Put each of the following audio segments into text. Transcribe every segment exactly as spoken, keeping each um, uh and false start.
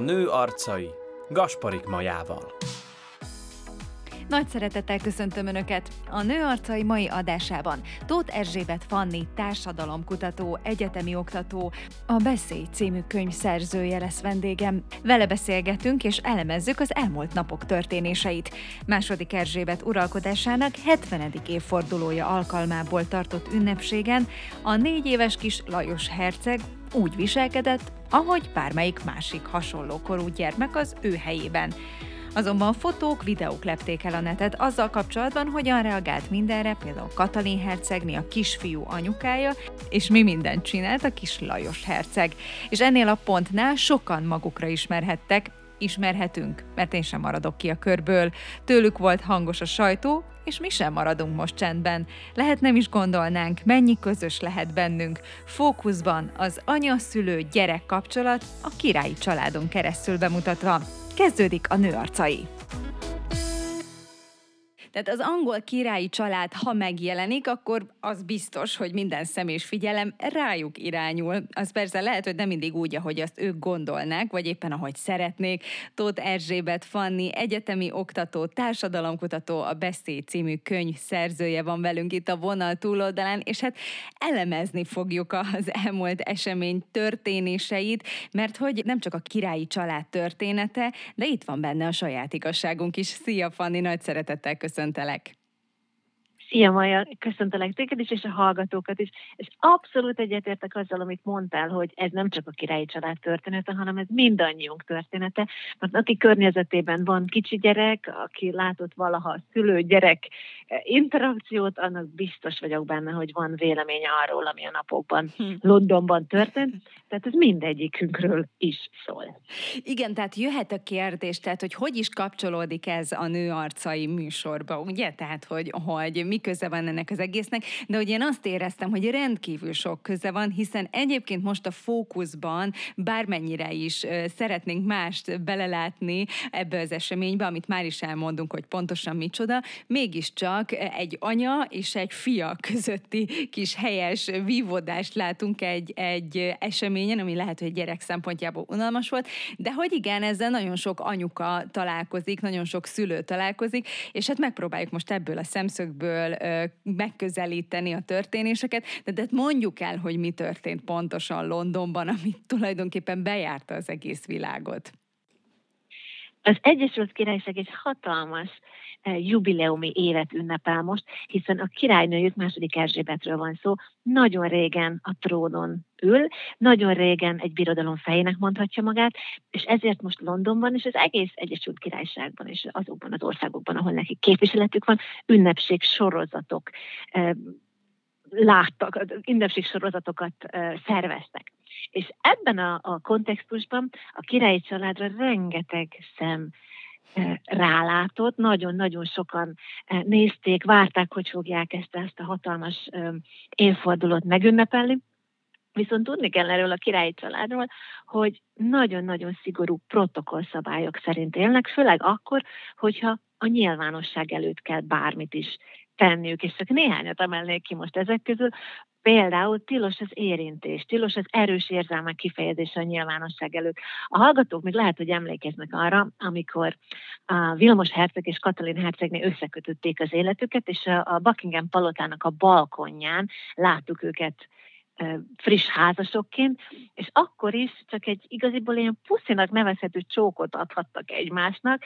nő arcai Gasparik Májával. Nagy szeretettel köszöntöm Önöket! A Nő arcai mai adásában Tóth Erzsébet Fanni társadalomkutató, egyetemi oktató, a Beszélj című könyv szerzője lesz vendégem. Vele beszélgetünk és elemezzük az elmúlt napok történéseit. második Erzsébet uralkodásának hetvenedik évfordulója alkalmából tartott ünnepségen a négy éves kis Lajos Herceg úgy viselkedett, ahogy bármelyik másik hasonló korú gyermek az ő helyében. Azonban fotók, videók lepték el a netet azzal kapcsolatban, hogyan reagált mindenre, például Katalin Hercegné, a kisfiú anyukája, és mi mindent csinált a kis Lajos Herceg. És ennél a pontnál sokan magukra ismerhettek, ismerhetünk, mert én sem maradok ki a körből. Tőlük volt hangos a sajtó, és mi sem maradunk most csendben. Lehet nem is gondolnánk, mennyi közös lehet bennünk. Fókuszban az anya-szülő-gyerek kapcsolat a királyi családon keresztül bemutatva. Kezdődik a Nő arcai. Tehát az angol királyi család, ha megjelenik, akkor az biztos, hogy minden szem és figyelem rájuk irányul. Az persze lehet, hogy nem mindig úgy, ahogy azt ők gondolnák, vagy éppen ahogy szeretnék. Tóth Erzsébet Fanni, egyetemi oktató, társadalomkutató, a Beszélj című könyv szerzője van velünk itt a vonal túloldalán, és hát elemezni fogjuk az elmúlt esemény történéseit, mert hogy nem csak a királyi család története, de itt van benne a saját igazságunk is. Szia Fanni, nagy szeretettel köszönöm. Köszöntelek. Szia Maja, köszöntelek téged is, és a hallgatókat is. És abszolút egyetértek azzal, amit mondtál, hogy ez nem csak a királyi család története, hanem ez mindannyiunk története. Mert aki környezetében van kicsi gyerek, aki látott valaha a szülő-gyerek interakciót, annak biztos vagyok benne, hogy van vélemény arról, ami a napokban Londonban történt. Tehát ez mindegyikünkről is szól. Igen, tehát jöhet a kérdés, tehát hogy hogy is kapcsolódik ez a Nő arcai műsorba, ugye? Tehát, hogy, hogy mi köze van ennek az egésznek, de hogy én azt éreztem, hogy rendkívül sok köze van, hiszen egyébként most a fókuszban bármennyire is szeretnénk mást belelátni ebbe az eseménybe, amit már is elmondunk, hogy pontosan micsoda, mégiscsak egy anya és egy fia közötti kis helyes vívódást látunk egy, egy esemény, ami lehet, hogy gyerek szempontjából unalmas volt, de hogy igen, ezzel nagyon sok anyuka találkozik, nagyon sok szülő találkozik, és hát megpróbáljuk most ebből a szemszögből ö, megközelíteni a történéseket, de, de mondjuk el, hogy mi történt pontosan Londonban, ami tulajdonképpen bejárta az egész világot. Az Egyesült Királyság egy hatalmas jubileumi évet ünnepel most, hiszen a királynőjük, második Erzsébetről van szó, nagyon régen a trónon ül, nagyon régen egy birodalom fejének mondhatja magát, és ezért most Londonban és az egész Egyesült Királyságban és azokban az országokban, ahol nekik képviseletük van, ünnepség sorozatok láttak, ünnepség sorozatokat szerveztek. És ebben a, a kontextusban a királyi családra rengeteg szem rálátott, nagyon-nagyon sokan nézték, várták, hogy fogják ezt, ezt a hatalmas évfordulót megünnepelni. Viszont tudni kell erről a királyi családról, hogy nagyon-nagyon szigorú protokollszabályok szerint élnek, főleg akkor, hogyha a nyilvánosság előtt kell bármit is tenniük, és csak néhányat emelnék ki most ezek közül. Például tilos az érintés, tilos az erős érzelmek kifejezése a nyilvánosság előtt. A hallgatók még lehet, hogy emlékeznek arra, amikor a Vilmos Herceg és Katalin Hercegné összekötötték az életüket, és a Buckingham Palotának a balkonján láttuk őket friss házasokként, és akkor is csak egy igaziból ilyen puszinak nevezhető csókot adhattak egymásnak,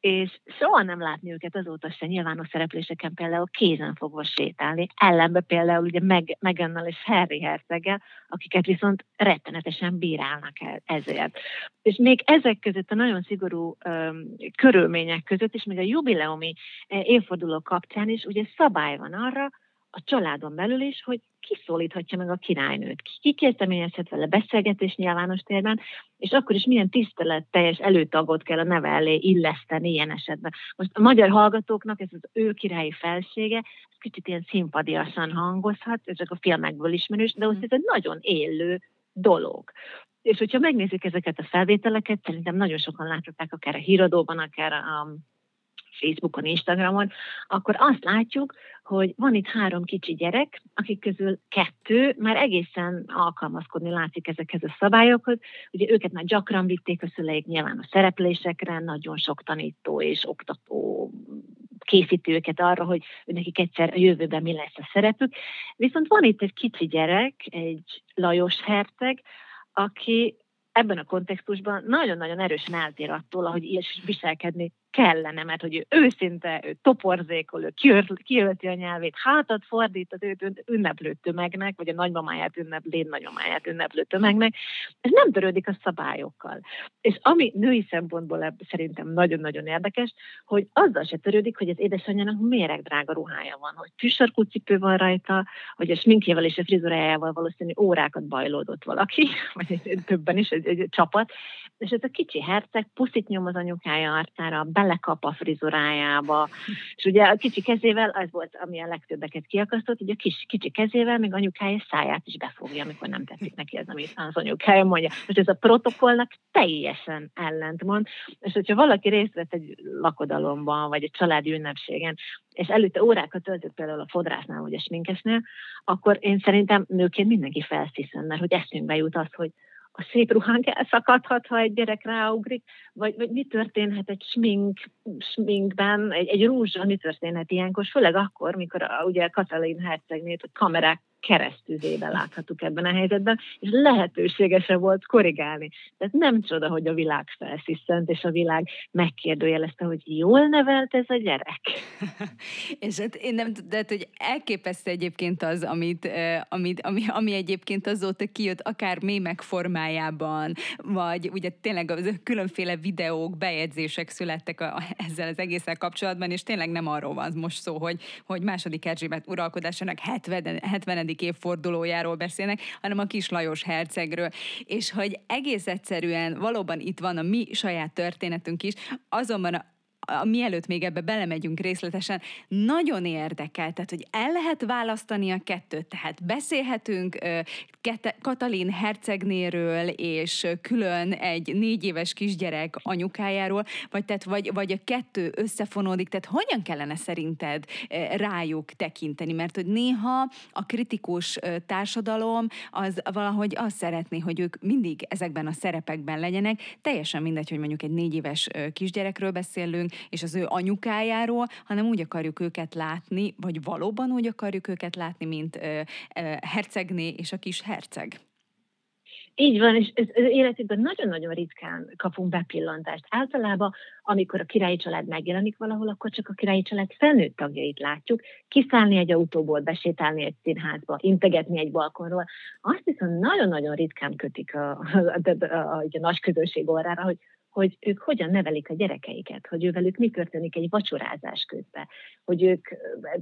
és soha nem látni őket azóta se nyilvános szerepléseken például kézen fogva sétálni, ellenbe például ugye Meg- Meghannal és Harry Herceggel, akiket viszont rettenetesen bírálnak el ezért. És még ezek között a nagyon szigorú um, körülmények között, és még a jubileumi évforduló kapcsán is ugye szabály van arra, a családon belül is, hogy ki szólíthatja meg a királynőt, ki kezdeményezhet vele beszélgetés nyilvános térben, és akkor is milyen tiszteletteljes előtagot kell a neve elé illeszteni ilyen esetben. Most a magyar hallgatóknak ez az ő királyi felsége, ez kicsit ilyen színpadiasan hangozhat, ezek a filmekből ismerős, de most ez egy nagyon élő dolog. És hogyha megnézzük ezeket a felvételeket, szerintem nagyon sokan látották akár a híradóban, akár a Facebookon, Instagramon, akkor azt látjuk, hogy van itt három kicsi gyerek, akik közül kettő már egészen alkalmazkodni látszik ezekhez a szabályokhoz. Ugye őket már gyakran vitték a szüleik nyilván a szereplésekre, nagyon sok tanító és oktató készíti őket arra, hogy nekik egyszer a jövőben mi lesz a szerepük. Viszont van itt egy kicsi gyerek, egy Lajos Herceg, aki ebben a kontextusban nagyon-nagyon erősen eltér attól, ahogy is viselkedni kellene, mert hogy ő őszinte, ő toporzékol, ő kiölti a nyelvét, hátat fordít az őt ünneplő tömegnek, vagy a nagymamáját ünneplő, nagymamáját ünneplő tömegnek, ez nem törődik a szabályokkal. És ami női szempontból szerintem nagyon-nagyon érdekes, hogy azzal se törődik, hogy az édesanyjának méregdrága ruhája van, hogy tűsarkú cipő van rajta, hogy a sminkjével és a frizurájával valószínű órákat bajlódott valaki, vagy többen is, egy, egy csapat, és ez a kicsi Herceg puszit nyom az anyukája arcára, lekap a frizurájába, és ugye a kicsi kezével, az volt, ami a legtöbbeket kiakasztott, ugye a kis, kicsi kezével még anyukája száját is befogja, amikor nem tetszik neki ez, amit az anyukája mondja. Most ez a protokollnak teljesen ellentmond, és hogyha valaki részt vett egy lakodalomban, vagy egy családi ünnepségen, és előtte órákat töltött például a fodrásznál, vagy a sminkesnél, akkor én szerintem nőként mindenki felsziszen, mert hogy eszünkbe jut az, hogy a szép ruhánk elszakadhat, ha egy gyerek ráugrik, vagy, vagy mi történhet egy smink, sminkben, egy, egy rúzsal, mi történhet ilyenkor, főleg akkor, mikor a, ugye a Katalin Hercegnét a kamerák keresztüzébe láthattuk ebben a helyzetben, és lehetőségesen volt korrigálni. Tehát nem csoda, hogy a világ felsziszent, és a világ megkérdőjelezte, hogy jól nevelt ez a gyerek. És hát én nem tudom, de hát, hogy elképesztő egyébként az, amit, amit, ami, ami egyébként azóta kijött, akár mémek formájában, vagy ugye tényleg különféle videók, bejegyzések születtek a, a, ezzel az egésszel kapcsolatban, és tényleg nem arról van most szó, hogy, hogy második Erzsébet uralkodásának hetvenedik évfordulójáról beszélnek, hanem a kis Lajos Hercegről. És hogy egész egyszerűen valóban itt van a mi saját történetünk is, azonban a A, mielőtt még ebbe belemegyünk részletesen, nagyon érdekel, tehát, hogy el lehet választani a kettőt, tehát beszélhetünk uh, Kete- Katalin Hercegnéről, és uh, külön egy négy éves kisgyerek anyukájáról, vagy, tehát, vagy, vagy a kettő összefonódik, tehát hogyan kellene szerinted uh, rájuk tekinteni, mert hogy néha a kritikus uh, társadalom az valahogy azt szeretné, hogy ők mindig ezekben a szerepekben legyenek, teljesen mindegy, hogy mondjuk egy négy éves uh, kisgyerekről beszélünk, és az ő anyukájáról, hanem úgy akarjuk őket látni, vagy valóban úgy akarjuk őket látni, mint ö, ö, Hercegné és a kis Herceg. Így van, és az életükben nagyon-nagyon ritkán kapunk bepillantást. Általában, amikor a királyi család megjelenik valahol, akkor csak a királyi család felnőtt tagjait látjuk, kiszállni egy autóból, besétálni egy színházba, integetni egy balkonról. Azt viszont nagyon-nagyon ritkán kötik a, a, a, a, a nagy közönség orrára, hogy hogy ők hogyan nevelik a gyerekeiket, hogy ővelük mi történik egy vacsorázás közben, hogy ők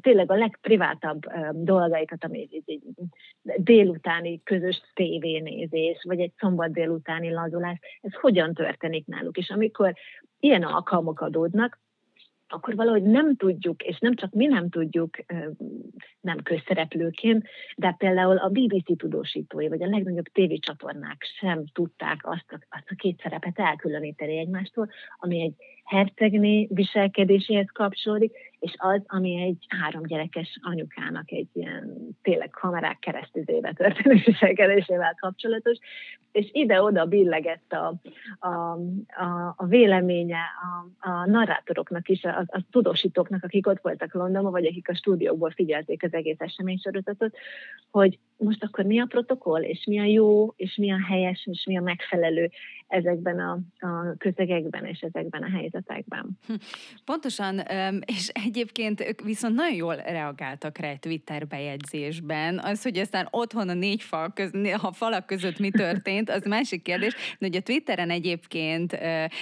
tényleg a legprivátabb dolgaikat, ami egy délutáni közös tévénézés, vagy egy szombat délutáni lazulás, ez hogyan történik náluk. És amikor ilyen alkalmak adódnak, akkor valahogy nem tudjuk, és nem csak mi nem tudjuk, nem közszereplőként, de például a bé bé cé tudósítói, vagy a legnagyobb tévécsatornák sem tudták azt a, azt a két szerepet elkülöníteni egymástól, ami egy hercegné viselkedéséhez kapcsolódik, és az, ami egy háromgyerekes anyukának egy ilyen tényleg kamerák keresztüzébe történő viselkedésével kapcsolatos, és ide-oda billegett a, a, a, a véleménye a, a narrátoroknak is, a, a tudósítóknak, akik ott voltak Londonban, vagy akik a stúdiókból figyelték az egész eseménysorozatot, hogy most akkor mi a protokoll, és mi a jó, és mi a helyes, és mi a megfelelő ezekben a, a közegekben, és ezekben a helyzetekben. Pontosan, és egyébként viszont nagyon jól reagáltak rá egy Twitter bejegyzésben. Az, hogy aztán otthon a négy fal között, a falak között mi történt, az másik kérdés, de hogy a Twitteren egyébként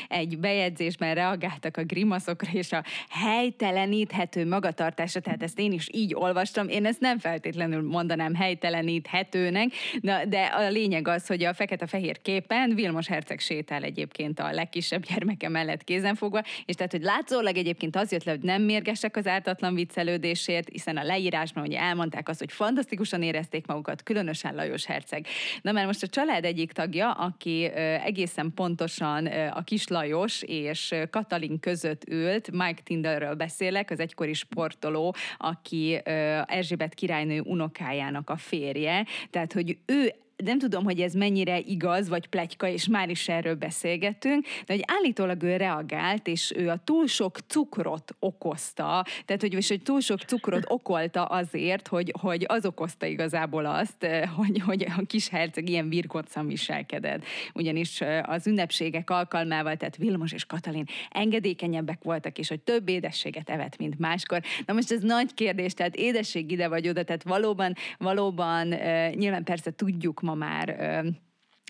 egy bejegyzésben reagáltak a grimaszokra és a helyteleníthető magatartásra, tehát ezt én is így olvastam, én ezt nem feltétlenül mondanám helytelen megjeleníthetőnek, de, de a lényeg az, hogy a fekete-fehér képen Vilmos Herceg sétál egyébként a legkisebb gyermeke mellett kézenfogva, és tehát, hogy látszólag egyébként az jött le, hogy nem mérgesek az ártatlan viccelődésért, hiszen a leírásban ugye elmondták azt, hogy fantasztikusan érezték magukat, különösen Lajos Herceg. Na már most a család egyik tagja, aki egészen pontosan a kis Lajos és Katalin között ült, Mike Tindallről beszélek, az egykori sportoló, aki Erzsébet királynő unokájának a férje, tehát hogy ő nem tudom, hogy ez mennyire igaz, vagy pletyka, és már is erről beszélgettünk, de hogy állítólag ő reagált, és ő a túl sok cukrot okozta, tehát hogy, és, hogy túl sok cukrot okolta azért, hogy, hogy az okozta igazából azt, hogy, hogy a kis herceg ilyen virkoncsan viselkedett. Ugyanis az ünnepségek alkalmával, tehát Vilmos és Katalin engedékenyebbek voltak, és hogy több édességet evett, mint máskor. Na most ez nagy kérdés, tehát édesség ide vagy oda, tehát valóban, valóban nyilván persze tudjuk ma már ö,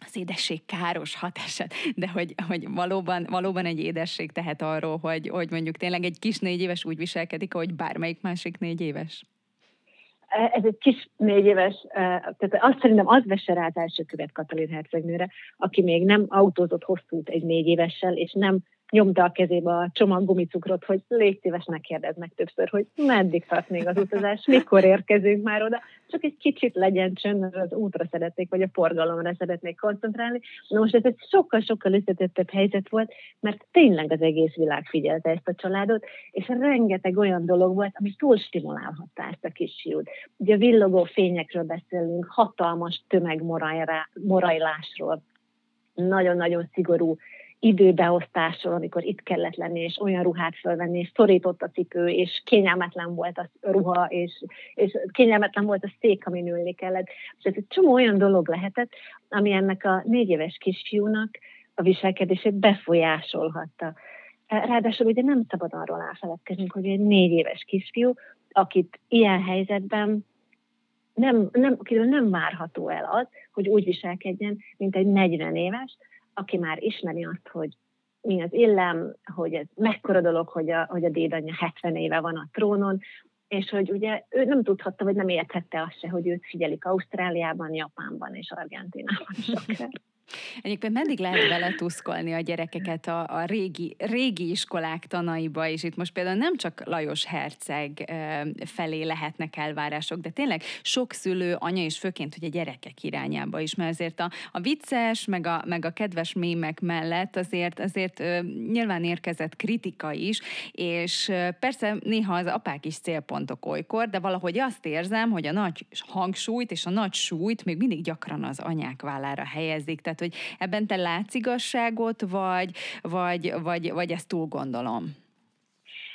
az édesség káros hatását, de hogy, hogy valóban, valóban egy édesség tehet arról, hogy, hogy mondjuk tényleg egy kis négy éves úgy viselkedik, ahogy bármelyik másik négy éves. Ez egy kis négy éves, tehát azt szerintem az vesse rá az első követ Katalin hercegnőre, aki még nem autózott hosszút egy négy évessel, és nem nyomta a kezébe a csomag gumicukrot, hogy légy szíves, ne kérdezd meg többször, hogy meddig tart még az utazás, mikor érkezünk már oda, csak egy kicsit legyen csönd, mert az útra szeretnék, vagy a forgalomra szeretnék koncentrálni. Na most ez egy sokkal-sokkal összetettebb helyzet volt, mert tényleg az egész világ figyelte ezt a családot, és rengeteg olyan dolog volt, ami túl stimulálhatta ezt a kis fiút. Ugye a villogó fényekről beszélünk, hatalmas tömegmorajlásról, nagyon-nagyon szigorú időbeosztásról, amikor itt kellett lenni, és olyan ruhát fölvenni, és szorított a cipő, és kényelmetlen volt a ruha, és, és kényelmetlen volt a szék, amin ülni kellett. És ez egy csomó olyan dolog lehetett, ami ennek a négy éves kisfiúnak a viselkedését befolyásolhatta. Ráadásul ugye nem szabad arról elfeledkeznünk, hogy egy négy éves kisfiú, akit ilyen helyzetben nem, nem, nem várható el az, hogy úgy viselkedjen, mint egy negyven éves, aki már ismeri azt, hogy mi az illem, hogy ez mekkora dolog, hogy a, hogy a dédanyja hetven éve van a trónon, és hogy ugye ő nem tudhatta, vagy nem érthette azt se, hogy őt figyelik Ausztráliában, Japánban és Argentínában is akár. Egyébként meddig lehet beletuszkolni a gyerekeket a, a régi, régi iskolák tanaiba, és itt most például nem csak Lajos Herceg felé lehetnek elvárások, de tényleg sok szülő, anya és főként ugye gyerekek irányába is, mert azért a, a vicces, meg a, meg a kedves mémek mellett azért, azért nyilván érkezett kritika is, és persze néha az apák is célpontok olykor, de valahogy azt érzem, hogy a nagy hangsúlyt és a nagy súlyt még mindig gyakran az anyák vállára helyezik, tehát hogy ebben te látsz igazságot, vagy, vagy, vagy, vagy ezt túl gondolom?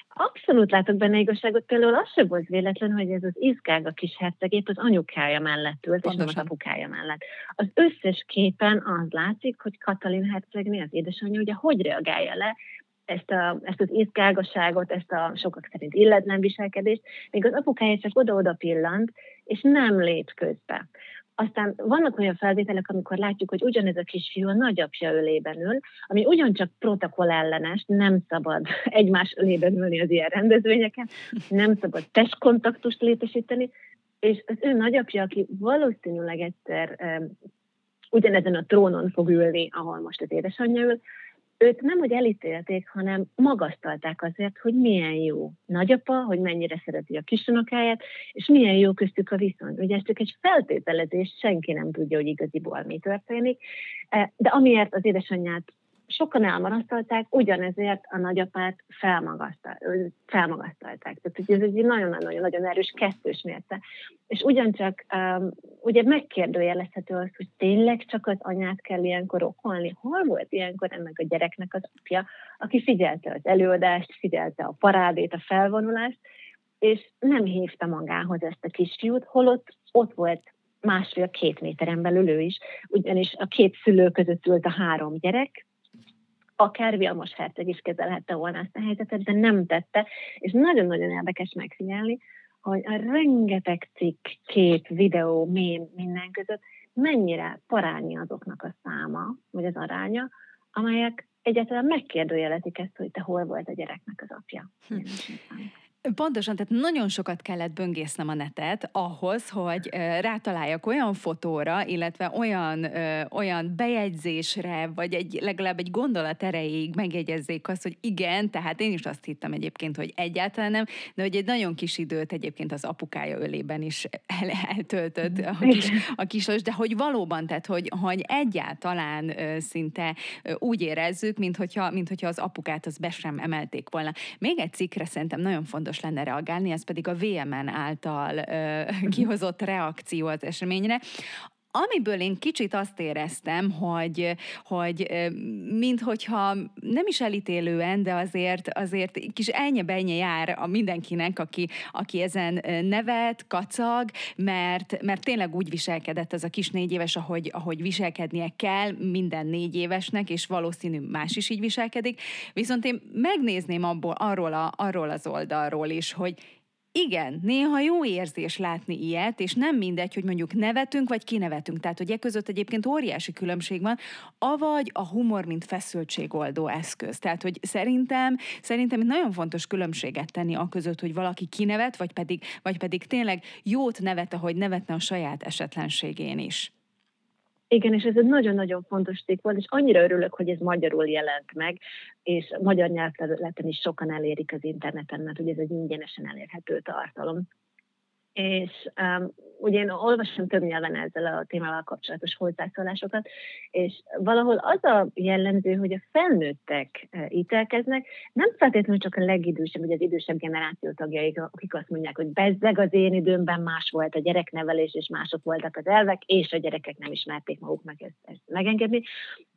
Abszolút látok benne igazságot. Például az sem volt véletlen, hogy ez az izgága kis hercegép az anyukája mellett ült, pontosan, és nem az apukája mellett. Az összes képen az látszik, hogy Katalin hercegné, az édesanyja, ugye hogy reagálja le ezt, a, ezt az izgágaságot, ezt a sokak szerint illetlen viselkedést, még az apukája csak oda-oda pillant, és nem lép közbe. Aztán vannak olyan felvételek, amikor látjuk, hogy ugyanez a kisfiú a nagyapja ölében ül, ami ugyancsak protokollellenes, nem szabad egymás ölében ülni az ilyen rendezvényeken, nem szabad testkontaktust létesíteni, és az ő nagyapja, aki valószínűleg egyszer um, ugyanezen a trónon fog ülni, ahol most az édesanyja ül, őt nemhogy elítélték, hanem magasztalták azért, hogy milyen jó nagyapa, hogy mennyire szereti a kisunokáját, és milyen jó köztük a viszony. Ugye ez csak egy feltételezés, senki nem tudja, hogy igaziból mi történik, de amiért az édesanyját sokan elmarasztalták, ugyanezért a nagyapát felmagasztalták. Tehát ez egy nagyon-nagyon erős kettős mérce. És ugyancsak um, ugye megkérdőjelezhető az, hogy tényleg csak az anyát kell ilyenkor okolni. Hol volt ilyenkor ennek a gyereknek az apja, aki figyelte az előadást, figyelte a parádét, a felvonulást, és nem hívta magához ezt a kisfiút, holott ott volt másfél-két méteren belül ő is, ugyanis a két szülő között ült a három gyerek, akár Vilmos herceg is kezelhette volna ezt a helyzetet, de nem tette, és nagyon-nagyon érdekes megfigyelni, hogy a rengeteg cikk, kép, videó, mém minden között mennyire parányi azoknak a száma, vagy az aránya, amelyek egyáltalán megkérdőjelezik ezt, hogy te hol volt a gyereknek az apja. Hm. Pontosan, tehát nagyon sokat kellett böngésznem a netet ahhoz, hogy rátaláljak olyan fotóra, illetve olyan, olyan bejegyzésre, vagy egy, legalább egy gondolat erejéig megjegyezzék azt, hogy igen, tehát én is azt hittem egyébként, hogy egyáltalán nem, de hogy egy nagyon kis időt egyébként az apukája ölében is el- eltöltött a, kis, a kislós, de hogy valóban, tehát hogy, hogy egyáltalán szinte úgy érezzük, mint hogyha, mint hogyha az apukát az be sem emelték volna. Még egy cikkre szerintem nagyon fontos lenne reagálni, ez pedig a vé em en által ö, kihozott reakció az eseményre, amiből én kicsit azt éreztem, hogy, hogy minthogyha nem is elítélően, de azért, azért kis elnye-benye jár a mindenkinek, aki, aki ezen nevet, kacag, mert, mert tényleg úgy viselkedett ez a kis négy éves, ahogy, ahogy viselkednie kell minden négy évesnek, és valószínű más is így viselkedik. Viszont én megnézném abból, arról, a, arról az oldalról is, hogy igen, néha jó érzés látni ilyet, és nem mindegy, hogy mondjuk nevetünk, vagy kinevetünk. Tehát, hogy e között egyébként óriási különbség van, avagy a humor, mint feszültségoldó eszköz. Tehát, hogy szerintem, szerintem nagyon fontos különbséget tenni a között, hogy valaki kinevet, vagy pedig, vagy pedig tényleg jót nevet, ahogy nevetne a saját esetlenségén is. Igen, és ez egy nagyon-nagyon fontos cikk volt, és annyira örülök, hogy ez magyarul jelent meg, és magyar nyelvterületen is sokan elérik az interneten, mert ugye ez egy ingyenesen elérhető tartalom. És um, ugye én olvasom több nyelven ezzel a témával kapcsolatos hozzászólásokat, és valahol az a jellemző, hogy a felnőttek ítélkeznek, nem feltétlenül csak a legidősebb, ugye az idősebb generáció tagjai, akik azt mondják, hogy bezzeg az én időmben más volt a gyereknevelés, és mások voltak az elvek, és a gyerekek nem ismerték maguknak ezt, ezt megengedni.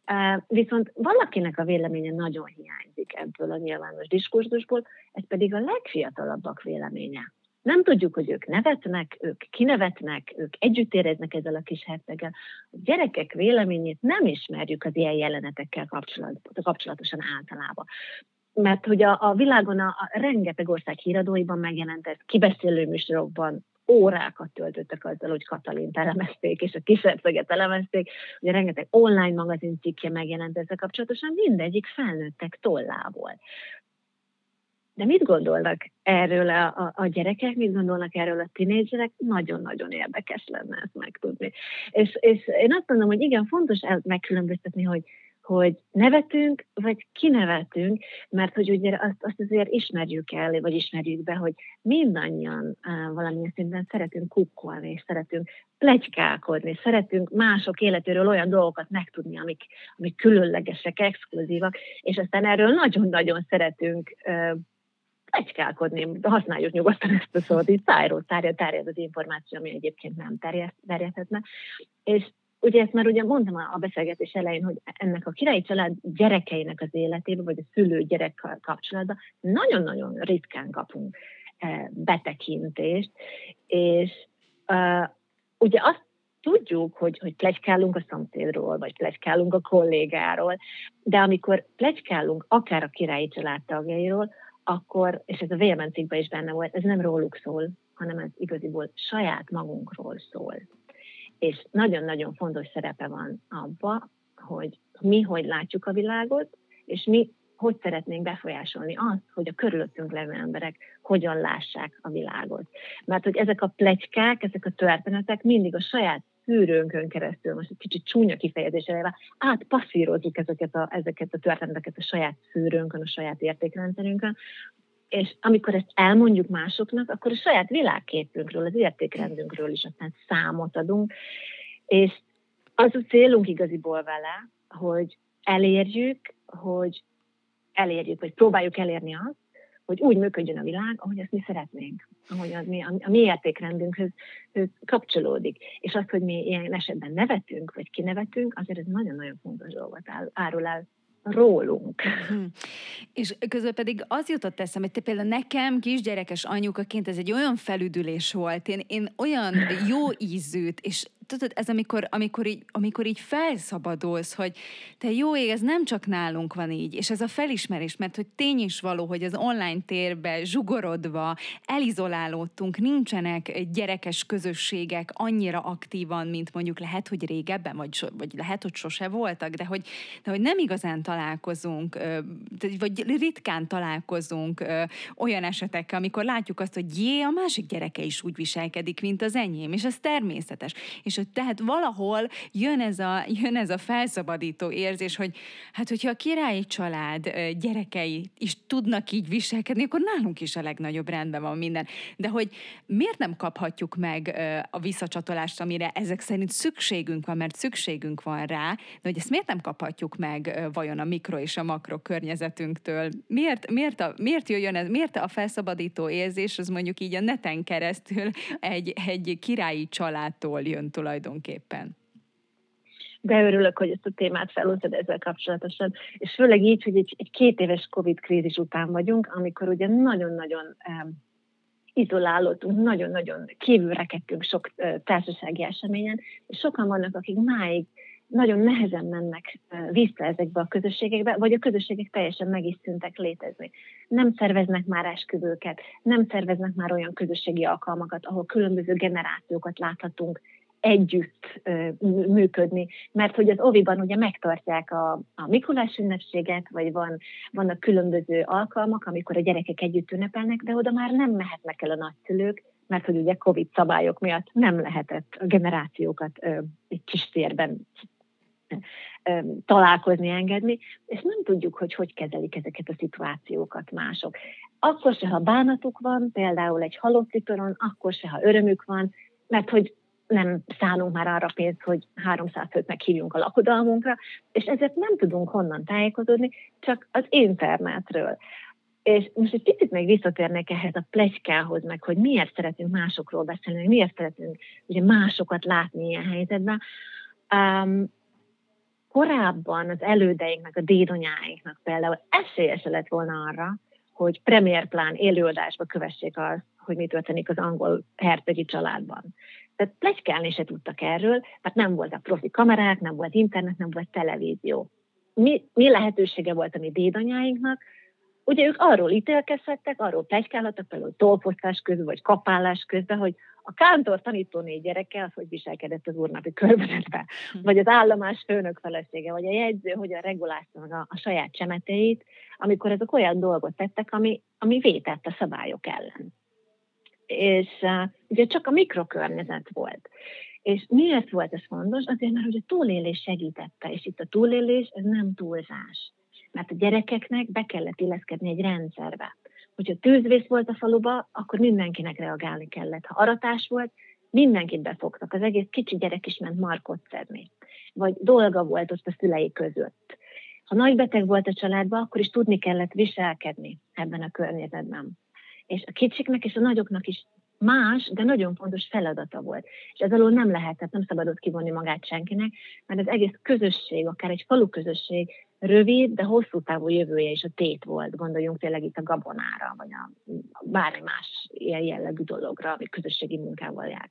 Uh, viszont valakinek a véleménye nagyon hiányzik ebből a nyilvános diskurzusból, ez pedig a legfiatalabbak véleménye. Nem tudjuk, hogy ők nevetnek, ők kinevetnek, ők együtt éreznek ezzel a kis herceggel. A gyerekek véleményét nem ismerjük az ilyen jelenetekkel kapcsolatosan általában. Mert hogy a, a világon a, a rengeteg ország híradóiban megjelentett kibeszélő műsorokban órákat töltöttek azzal, hogy Katalint elemezték, és a kis herceget elemezték. Ugye rengeteg online magazin cikkje megjelent ezzel kapcsolatosan, mindegyik felnőttek tollából. De mit gondolnak erről a, a, a gyerekek, mit gondolnak erről a tinédzserek? Nagyon-nagyon érdekes lenne ezt megtudni. És, és én azt mondom, hogy igen, fontos megkülönböztetni, hogy, hogy nevetünk, vagy kinevetünk, mert hogy ugye azt, azt azért ismerjük el, vagy ismerjük be, hogy mindannyian valamilyen szinten szeretünk kukkolni, és szeretünk pletykálkodni, szeretünk mások életéről olyan dolgokat megtudni, amik, amik különlegesek, exkluzívak, és aztán erről nagyon-nagyon szeretünk pletykálkodni, használjuk nyugodtan ezt a szót, így tájról tárja, tárja az információ, ami egyébként nem terjedhetne. És ugye ezt már ugye mondtam a beszélgetés elején, hogy ennek a királyi család gyerekeinek az életében, vagy a szülő-gyerek kapcsolatban nagyon-nagyon ritkán kapunk betekintést, és uh, ugye azt tudjuk, hogy, hogy pletykálunk a szomszédról, vagy pletykálunk a kollégáról, de amikor pletykálunk akár a királyi család tagjairól, akkor, és ez a vé em en cikkben is benne volt, ez nem róluk szól, hanem ez igaziból saját magunkról szól. És nagyon-nagyon fontos szerepe van abba, hogy mi hogy látjuk a világot, és mi hogy szeretnénk befolyásolni azt, hogy a körülöttünk levő emberek hogyan lássák a világot. Mert hogy ezek a pletykák, ezek a történetek mindig a saját szűrőnkön keresztül, most egy kicsit csúnya kifejezésével, átpasszírozzuk ezeket a, ezeket a történeteket a saját szűrőnkön, a saját értékrendszerünkön, és amikor ezt elmondjuk másoknak, akkor a saját világképünkről, az értékrendünkről is aztán számot adunk, és az a célunk igaziból vele, hogy elérjük, hogy elérjük, vagy próbáljuk elérni azt, hogy úgy működjön a világ, ahogy ezt mi szeretnénk, ahogy az mi, a mi értékrendünkhöz kapcsolódik. És az, hogy mi ilyen esetben nevetünk, vagy kinevetünk, azért ez nagyon-nagyon fontos dolgot árul el rólunk. Hm. És közül pedig az jutott eszembe, hogy te például nekem kisgyerekes anyukaként ez egy olyan felüdülés volt, én, én olyan jó ízűt, és tudod, ez amikor, amikor, így, amikor így felszabadulsz, hogy te jó ég, ez nem csak nálunk van így, és ez a felismerés, mert hogy tény is való, hogy az online térbe zsugorodva elizolálódtunk, nincsenek gyerekes közösségek annyira aktívan, mint mondjuk lehet, hogy régebben, vagy, so, vagy lehet, hogy sose voltak, de hogy, de hogy nem igazán találkozunk, vagy ritkán találkozunk olyan esetekkel, amikor látjuk azt, hogy jé, a másik gyereke is úgy viselkedik, mint az enyém, és ez természetes. És hogy tehát valahol jön ez a, jön ez a felszabadító érzés, hogy hát, hogyha a királyi család gyerekei is tudnak így viselkedni, akkor nálunk is a legnagyobb rendben van minden. De hogy miért nem kaphatjuk meg a visszacsatolást, amire ezek szerint szükségünk van, mert szükségünk van rá, de hogy ezt miért nem kaphatjuk meg vajon a mikro és a makro környezetünktől? Miért, miért, a, miért jöjjön ez? Miért a felszabadító érzés, az mondjuk így a neten keresztül egy, egy királyi családtól jön tulajdonképpen? De örülök, hogy ezt a témát felhoztad ezzel kapcsolatosan, és főleg így, hogy egy, egy két éves Covid krízis után vagyunk, amikor ugye nagyon-nagyon um, izolálódtunk, nagyon-nagyon kívül rekedtünk sok uh, társasági eseményen, és sokan vannak, akik máig nagyon nehezen mennek vissza ezekbe a közösségekbe, vagy a közösségek teljesen meg is szűntek létezni. Nem szerveznek már esküvőket, nem szerveznek már olyan közösségi alkalmakat, ahol különböző generációkat láthatunk együtt működni, mert hogy az óviban ugye megtartják a, a Mikulás ünnepséget, vagy van, vannak különböző alkalmak, amikor a gyerekek együtt ünnepelnek, de oda már nem mehetnek el a nagyszülők, mert hogy ugye Covid szabályok miatt nem lehetett a generációkat ö, egy kis térben találkozni, engedni, és nem tudjuk, hogy hogy kezelik ezeket a szituációkat mások. Akkor se, ha bánatuk van, például egy halott litoron, akkor se, ha örömük van, mert hogy nem szánunk már arra pénzt, hogy háromszáz főt meghívjunk a lakodalmunkra, és ezért nem tudunk honnan tájékozódni, csak az internetről. És most egy picit még visszatérnék ehhez a pletykához, meg hogy miért szeretünk másokról beszélni, miért szeretünk ugye másokat látni ilyen helyzetben. Um, Korábban az elődeinknek, a dédanyáinknak például esélye se lett volna arra, hogy premiérplán élőadásba kövessék azt, hogy mi történik az angol hercegi családban. Tehát pletykálni se tudtak erről, mert nem voltak profi kamerák, nem volt internet, nem volt televízió. Mi, mi lehetősége volt a mi dédanyáinknak? Ugye ők arról ítélkezhettek, arról pletykálhattak, például tolposztás közben, vagy kapálás közben, hogy a kántor tanítóné gyereke az, hogy viselkedett az úrnapi körbezetben, vagy az állomás főnök felesége, vagy a jegyző, hogyan regulázta a, a saját csemeteit, amikor ezek olyan dolgot tettek, ami, ami vétett a szabályok ellen. És uh, ugye csak a mikrokörnyezet volt. És miért volt ez fontos? Azért, mert hogy a túlélés segítette, és itt a túlélés, ez nem túlzás. Mert a gyerekeknek be kellett illeszkedni egy rendszerbe. Hogyha tűzvész volt a faluba, akkor mindenkinek reagálni kellett. Ha aratás volt, mindenkit befogtak. Az egész kicsi gyerek is ment markot szedni. Vagy dolga volt ott a szülei között. Ha nagybeteg volt a családban, akkor is tudni kellett viselkedni ebben a környezetben. És a kicsiknek és a nagyoknak is más, de nagyon fontos feladata volt. És ez alól nem lehetett, nem szabadott kivonni magát senkinek, mert az egész közösség, akár egy falu közösség, rövid, de hosszú távú jövője is a tét volt. Gondoljunk tényleg itt a gabonára, vagy a bármi más ilyen jellegű dologra, ami közösségi munkával jár.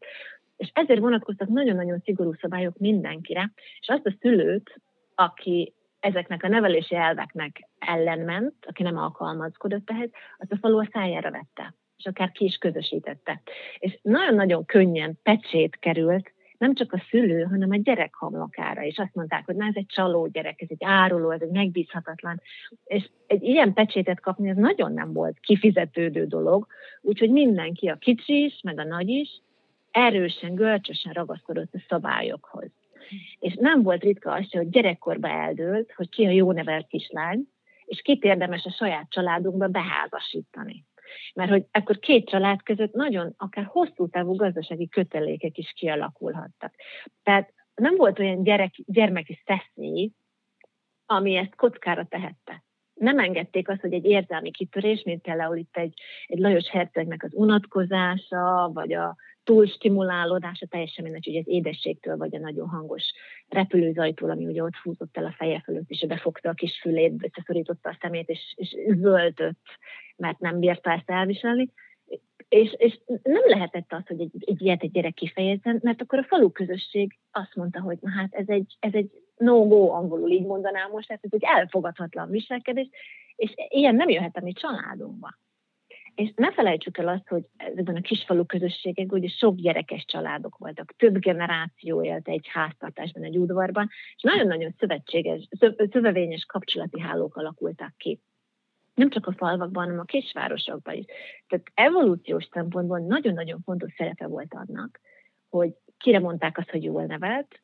És ezért vonatkoztak nagyon-nagyon szigorú szabályok mindenkire, és azt a szülőt, aki ezeknek a nevelési elveknek ellenment, aki nem alkalmazkodott ehhez, azt a falu a szájára vette, és akár ki is közösítette. És nagyon-nagyon könnyen pecsét került, nem csak a szülő, hanem a gyerek homlokára, és azt mondták, hogy na, ez egy csaló gyerek, ez egy áruló, ez egy megbízhatatlan, és egy ilyen pecsétet kapni, ez nagyon nem volt kifizetődő dolog, úgyhogy mindenki, a kicsi is, meg a nagy is, erősen, görcsösen ragaszkodott a szabályokhoz. És nem volt ritka az, hogy gyerekkorba eldőlt, hogy ki a jó nevelt kislány, és kit érdemes a saját családunkba beházasítani. Mert hogy akkor két család között nagyon akár hosszú távú gazdasági kötelékek is kialakulhattak. Tehát nem volt olyan gyerek, gyermeki szeszély, ami ezt kockára tehette. Nem engedték azt, hogy egy érzelmi kitörés, mint például itt egy, egy Lajos Hercegnek az unatkozása, vagy a túlstimulálódása, teljesen mindegy, hogy az édességtől, vagy a nagyon hangos repülőzajtól, ami ugye ott húzott el a feje fölött, és befogta a kis fülét, összeszorította a szemét, és, és üvöltött, mert nem bírta ezt elviselni. És, és nem lehetett az, hogy egy, egy ilyet egy gyerek kifejezzen, mert akkor a falu közösség azt mondta, hogy na hát ez egy, ez egy no-go, angolul így mondanám most, tehát ez egy elfogadhatatlan viselkedés, és ilyen nem jöhet a mi családunkba. És ne felejtsük el azt, hogy ezekben a kisfalu közösségekben ugye sok gyerekes családok voltak, több generáció élt egy háztartásban, egy udvarban, és nagyon-nagyon szövetséges, szövevényes kapcsolati hálók alakultak ki. Nem csak a falvakban, hanem a kisvárosokban is. Tehát evolúciós szempontból nagyon-nagyon fontos szerepe volt annak, hogy kire mondták azt, hogy jól nevelt,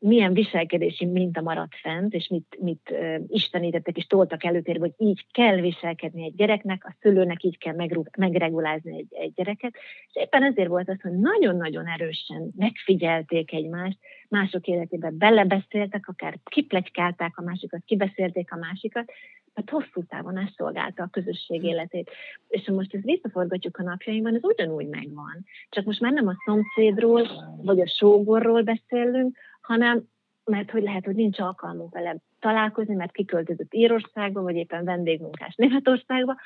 milyen viselkedési minta maradt fent, és mit, mit uh, istenítettek és toltak előtérbe, hogy így kell viselkedni egy gyereknek, a szülőnek így kell megrug, megregulázni egy, egy gyereket. És éppen ezért volt az, hogy nagyon-nagyon erősen megfigyelték egymást, mások életében belebeszéltek, akár kipletykálták a másikat, kibeszélték a másikat, mert hosszú távon ezt szolgálta a közösség életét. És ha most ezt visszaforgatjuk a napjainkban, ez ugyanúgy megvan. Csak most már nem a szomszédról, vagy a sógorról beszélünk, hanem mert hogy lehet, hogy nincs alkalmunk vele találkozni, mert kiköltözött Írországba, vagy éppen vendégmunkás Németországba,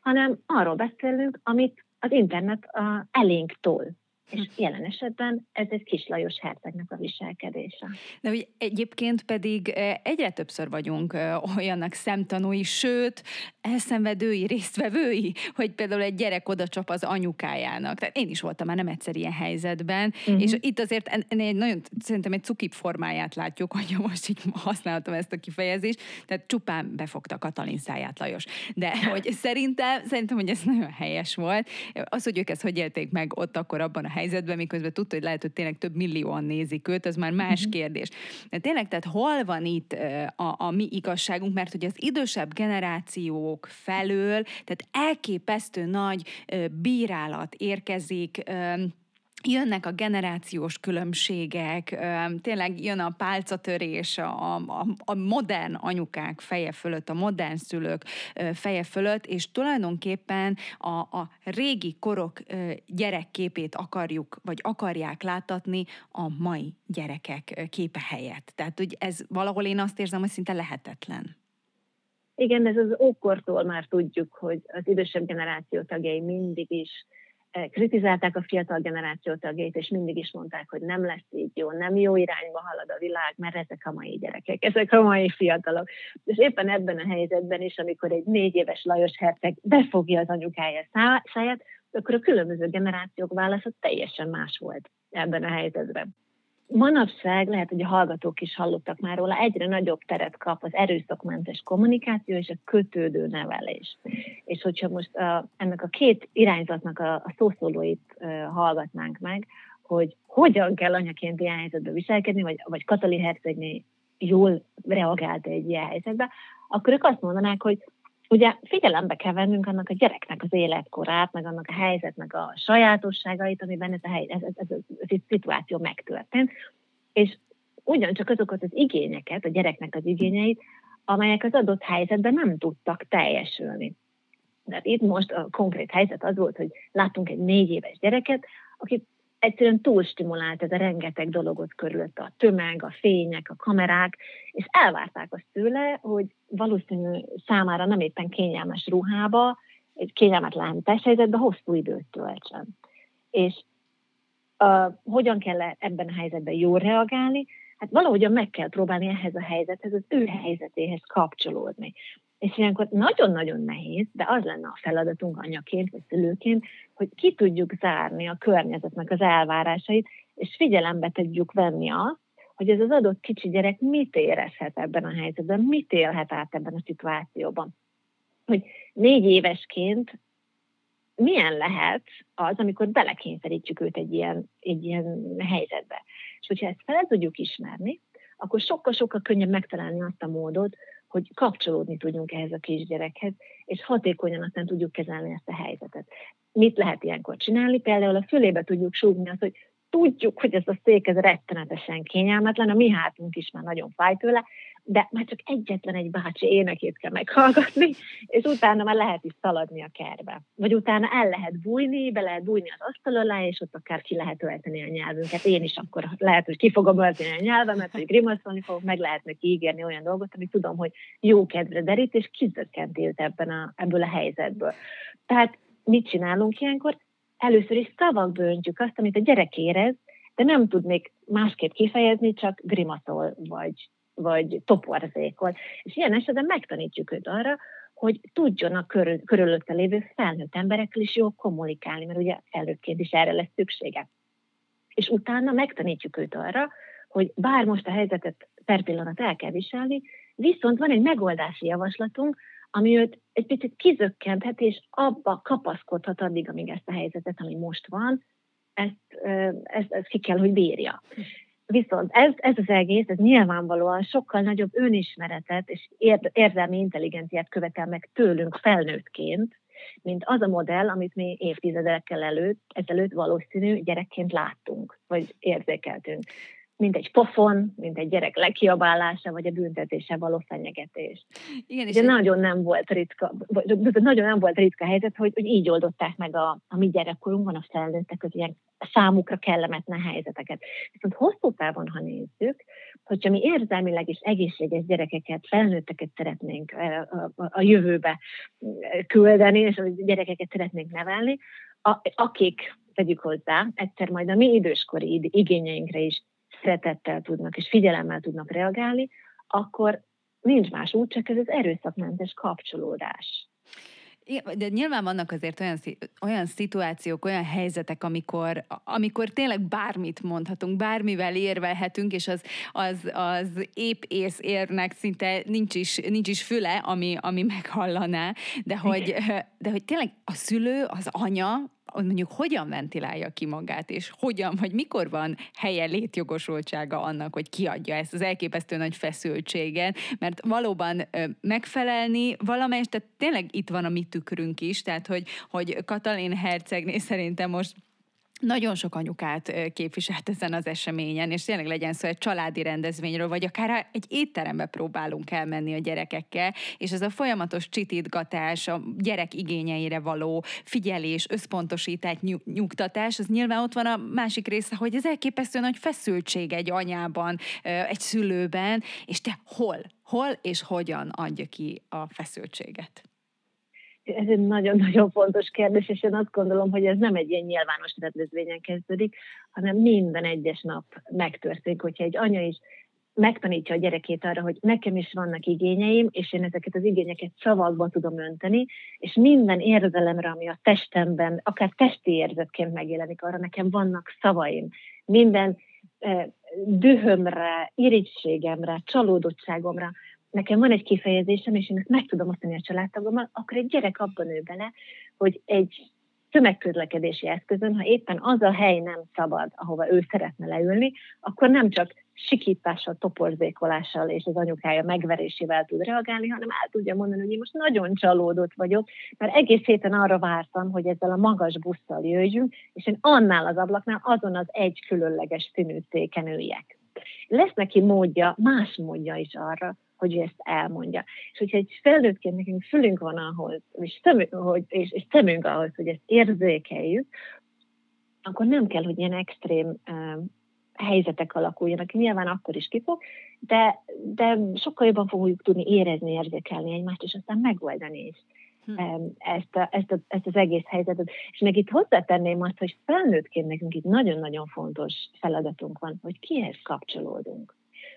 hanem arról beszélünk, amit az internet elénk tol. És jelen esetben ez egy kis Lajos Hercegnek a viselkedése. De ugye egyébként pedig egyre többször vagyunk olyannak szemtanúi, sőt, elszenvedői, résztvevői, hogy például egy gyerek oda csap az anyukájának. Tehát én is voltam már nem egyszer ilyen helyzetben, uh-huh. és itt azért egy nagyon, szerintem egy cukibb formáját látjuk, hogy most így használhatom ezt a kifejezést, tehát csupán befogta Katalin száját Lajos. De hogy szerintem, szerintem, hogy ez nagyon helyes volt. Az, hogy ők ezt hogy élték meg ott akkor abban a helyzetben, miközben tudta, hogy lehet, hogy tényleg több millióan nézik őt, az már más kérdés. De tényleg, tehát hol van itt a, a mi igazságunk, mert hogy az idősebb generációk felől, tehát elképesztő nagy bírálat érkezik, jönnek a generációs különbségek, tényleg jön a pálcatörés, a, a, a modern anyukák feje fölött, a modern szülők feje fölött, és tulajdonképpen a, a régi korok gyerekképét akarjuk, vagy akarják láttatni a mai gyerekek képe helyett. Tehát, hogy ez valahol én azt érzem, hogy szinte lehetetlen. Igen, ez az ókortól már tudjuk, hogy az idősebb generáció tagjai mindig is kritizálták a fiatal generáció tagjait, és mindig is mondták, hogy nem lesz így jó, nem jó irányba halad a világ, mert ezek a mai gyerekek, ezek a mai fiatalok. És éppen ebben a helyzetben is, amikor egy négy éves Lajos Herceg befogja az anyukája száját, akkor a különböző generációk válasza teljesen más volt ebben a helyzetben. Manapság, lehet, hogy a hallgatók is hallottak már róla, egyre nagyobb teret kap az erőszakmentes kommunikáció és a kötődő nevelés. És hogyha most a, ennek a két irányzatnak a, a szószólóit e, hallgatnánk meg, hogy hogyan kell anyaként ilyen helyzetbe viselkedni, vagy, vagy Katalin Hercegné jól reagált egy ilyen helyzetbe, akkor ők azt mondanák, hogy ugye figyelembe kell vennünk annak a gyereknek az életkorát, meg annak a helyzetnek a sajátosságait, amiben ez a, hely, ez, ez, ez a szituáció megtörtént, és ugyancsak azokat az igényeket, a gyereknek az igényeit, amelyek az adott helyzetben nem tudtak teljesülni. Tehát itt most a konkrét helyzet az volt, hogy láttunk egy négy éves gyereket, aki egyszerűen túlstimulált ez a rengeteg dologot körülött, a tömeg, a fények, a kamerák, és elvárták azt tőle, hogy valószínű számára nem éppen kényelmes ruhába, egy kényelmetlen testhelyzetben hosszú időt töltsön. És uh, hogyan kell ebben a helyzetben jól reagálni? Hát valahogyan meg kell próbálni ehhez a helyzethez, az ő helyzetéhez kapcsolódni. És ilyenkor nagyon-nagyon nehéz, de az lenne a feladatunk anyaként vagy szülőként, hogy ki tudjuk zárni a környezetnek az elvárásait, és figyelembe tudjuk venni azt, hogy ez az adott kicsi gyerek mit érezhet ebben a helyzetben, mit élhet át ebben a szituációban. Hogy négy évesként milyen lehet az, amikor belekényszerítjük őt egy ilyen, egy ilyen helyzetbe. És hogyha ezt fel tudjuk ismerni, akkor sokkal-sokkal könnyebb megtalálni azt a módot, hogy kapcsolódni tudjunk ehhez a kisgyerekhez, és hatékonyan aztán tudjuk kezelni ezt a helyzetet. Mit lehet ilyenkor csinálni? Például a fülébe tudjuk súgni azt, hogy tudjuk, hogy ez a szék ez rettenetesen kényelmetlen, a mi hátunk is már nagyon fáj tőle, de már csak egyetlen egy bácsi énekét kell meghallgatni, és utána már lehet is szaladni a kertbe. Vagy utána el lehet bújni, be lehet bújni az asztal alá, és ott akár ki lehet ölteni a nyelvünket. Én is akkor lehet, hogy ki fogom ölteni a nyelvemet, vagy grimaszolni fogok, meg lehet neki ígérni olyan dolgot, amit tudom, hogy jó kedvre derít, és kizökkent élt ebben a, ebből a helyzetből. Tehát mit csinálunk ilyenkor? először is szavakba öntjük azt, amit a gyerek érez, de nem tud még másképp kifejezni, csak grimaszol vagy, vagy toporzékol. És ilyen esetben megtanítjuk őt arra, hogy tudjon a körül, körülötte lévő felnőtt emberekkel is jól kommunikálni, mert ugye felnőttként is erre lesz szüksége. És utána megtanítjuk őt arra, hogy bár most a helyzetet per pillanat el kell viselni, viszont van egy megoldási javaslatunk, ami őt egy picit kizökkentheti, és abba kapaszkodhat addig, amíg ezt a helyzetet, ami most van, ezt, ezt, ezt ki kell, hogy bírja. Viszont ez, ez az egész, ez nyilvánvalóan sokkal nagyobb önismeretet és érzelmi intelligenciát követel meg tőlünk felnőttként, mint az a modell, amit mi évtizedekkel előtt, ezelőtt valószínű gyerekként láttunk, vagy érzékeltünk. Mint egy pofon, mint egy gyerek lekiabálása, vagy a büntetése való fenyegetés. Igen, és nagyon nem volt ritka, vagy, nagyon nem volt ritka helyzet, hogy, hogy így oldották meg a, a mi gyerekkorunkban a felnőttek, az ilyen számukra kellemetlen helyzeteket. Viszont hosszú távon, ha nézzük, hogyha mi érzelmileg is egészséges gyerekeket, felnőtteket szeretnénk a jövőbe küldeni, és a gyerekeket szeretnénk nevelni, akik, tegyük hozzá, egyszer majd a mi időskori igényeinkre is szeretettel tudnak és figyelemmel tudnak reagálni, akkor nincs más út, csak ez az erőszakmentes kapcsolódás. De nyilván vannak azért olyan, olyan szituációk, olyan helyzetek, amikor, amikor tényleg bármit mondhatunk, bármivel érvelhetünk, és az, az, az épp ész érnek szinte nincs is, nincs is füle, ami, ami meghallaná, de hogy, de hogy tényleg a szülő, az anya, mondjuk hogyan ventilálja ki magát, és hogyan, vagy mikor van helye, létjogosultsága annak, hogy kiadja ezt az elképesztő nagy feszültséget, mert valóban ö, megfelelni valamelyest, tehát tényleg itt van a mi tükrünk is, tehát hogy, hogy Katalin Hercegné szerintem most nagyon sok anyukát képviselt ezen az eseményen, és tényleg legyen szó egy családi rendezvényről, vagy akár egy étterembe próbálunk elmenni a gyerekekkel, és ez a folyamatos csitítgatás, a gyerek igényeire való figyelés, összpontosítás, nyugtatás, az nyilván ott van a másik része, hogy ez elképesztő nagy feszültség egy anyában, egy szülőben, és te hol, hol és hogyan adja ki a feszültséget? Ez egy nagyon-nagyon fontos kérdés, és én azt gondolom, hogy ez nem egy ilyen nyilvános rendezvényen kezdődik, hanem minden egyes nap megtörténik, hogyha egy anya is megtanítja a gyerekét arra, hogy nekem is vannak igényeim, és én ezeket az igényeket szavakba tudom önteni, és minden érzelemre, ami a testemben, akár testi érzetként megjelenik, arra nekem vannak szavaim. Minden eh, dühömre, irigységemre, csalódottságomra, nekem van egy kifejezésem, és én ezt meg tudom osztani a családtagommal, akkor egy gyerek abban nő bele, hogy egy tömegközlekedési eszközön, ha éppen az a hely nem szabad, ahova ő szeretne leülni, akkor nem csak sikítással, toporzékolással és az anyukája megverésével tud reagálni, hanem el tudja mondani, hogy én most nagyon csalódott vagyok, mert egész héten arra vártam, hogy ezzel a magas busszal jöjjünk, és én annál az ablaknál azon az egy különleges színű széken üljek. Lesz neki módja, más módja is arra, hogy ezt elmondja. És hogyha egy felnőttként nekünk fülünk van ahhoz, és szemünk, hogy, és, és szemünk ahhoz, hogy ezt érzékeljük, akkor nem kell, hogy ilyen extrém uh, helyzetek alakuljanak. Nyilván akkor is ki fog, de, de sokkal jobban fogjuk tudni érezni, érzékelni egymást, és aztán megoldani is hm. um, ezt, a, ezt, a, ezt az egész helyzetet. És meg itt hozzátenném azt, hogy felnőttként nekünk itt nagyon-nagyon fontos feladatunk van, hogy kihez kapcsolódunk.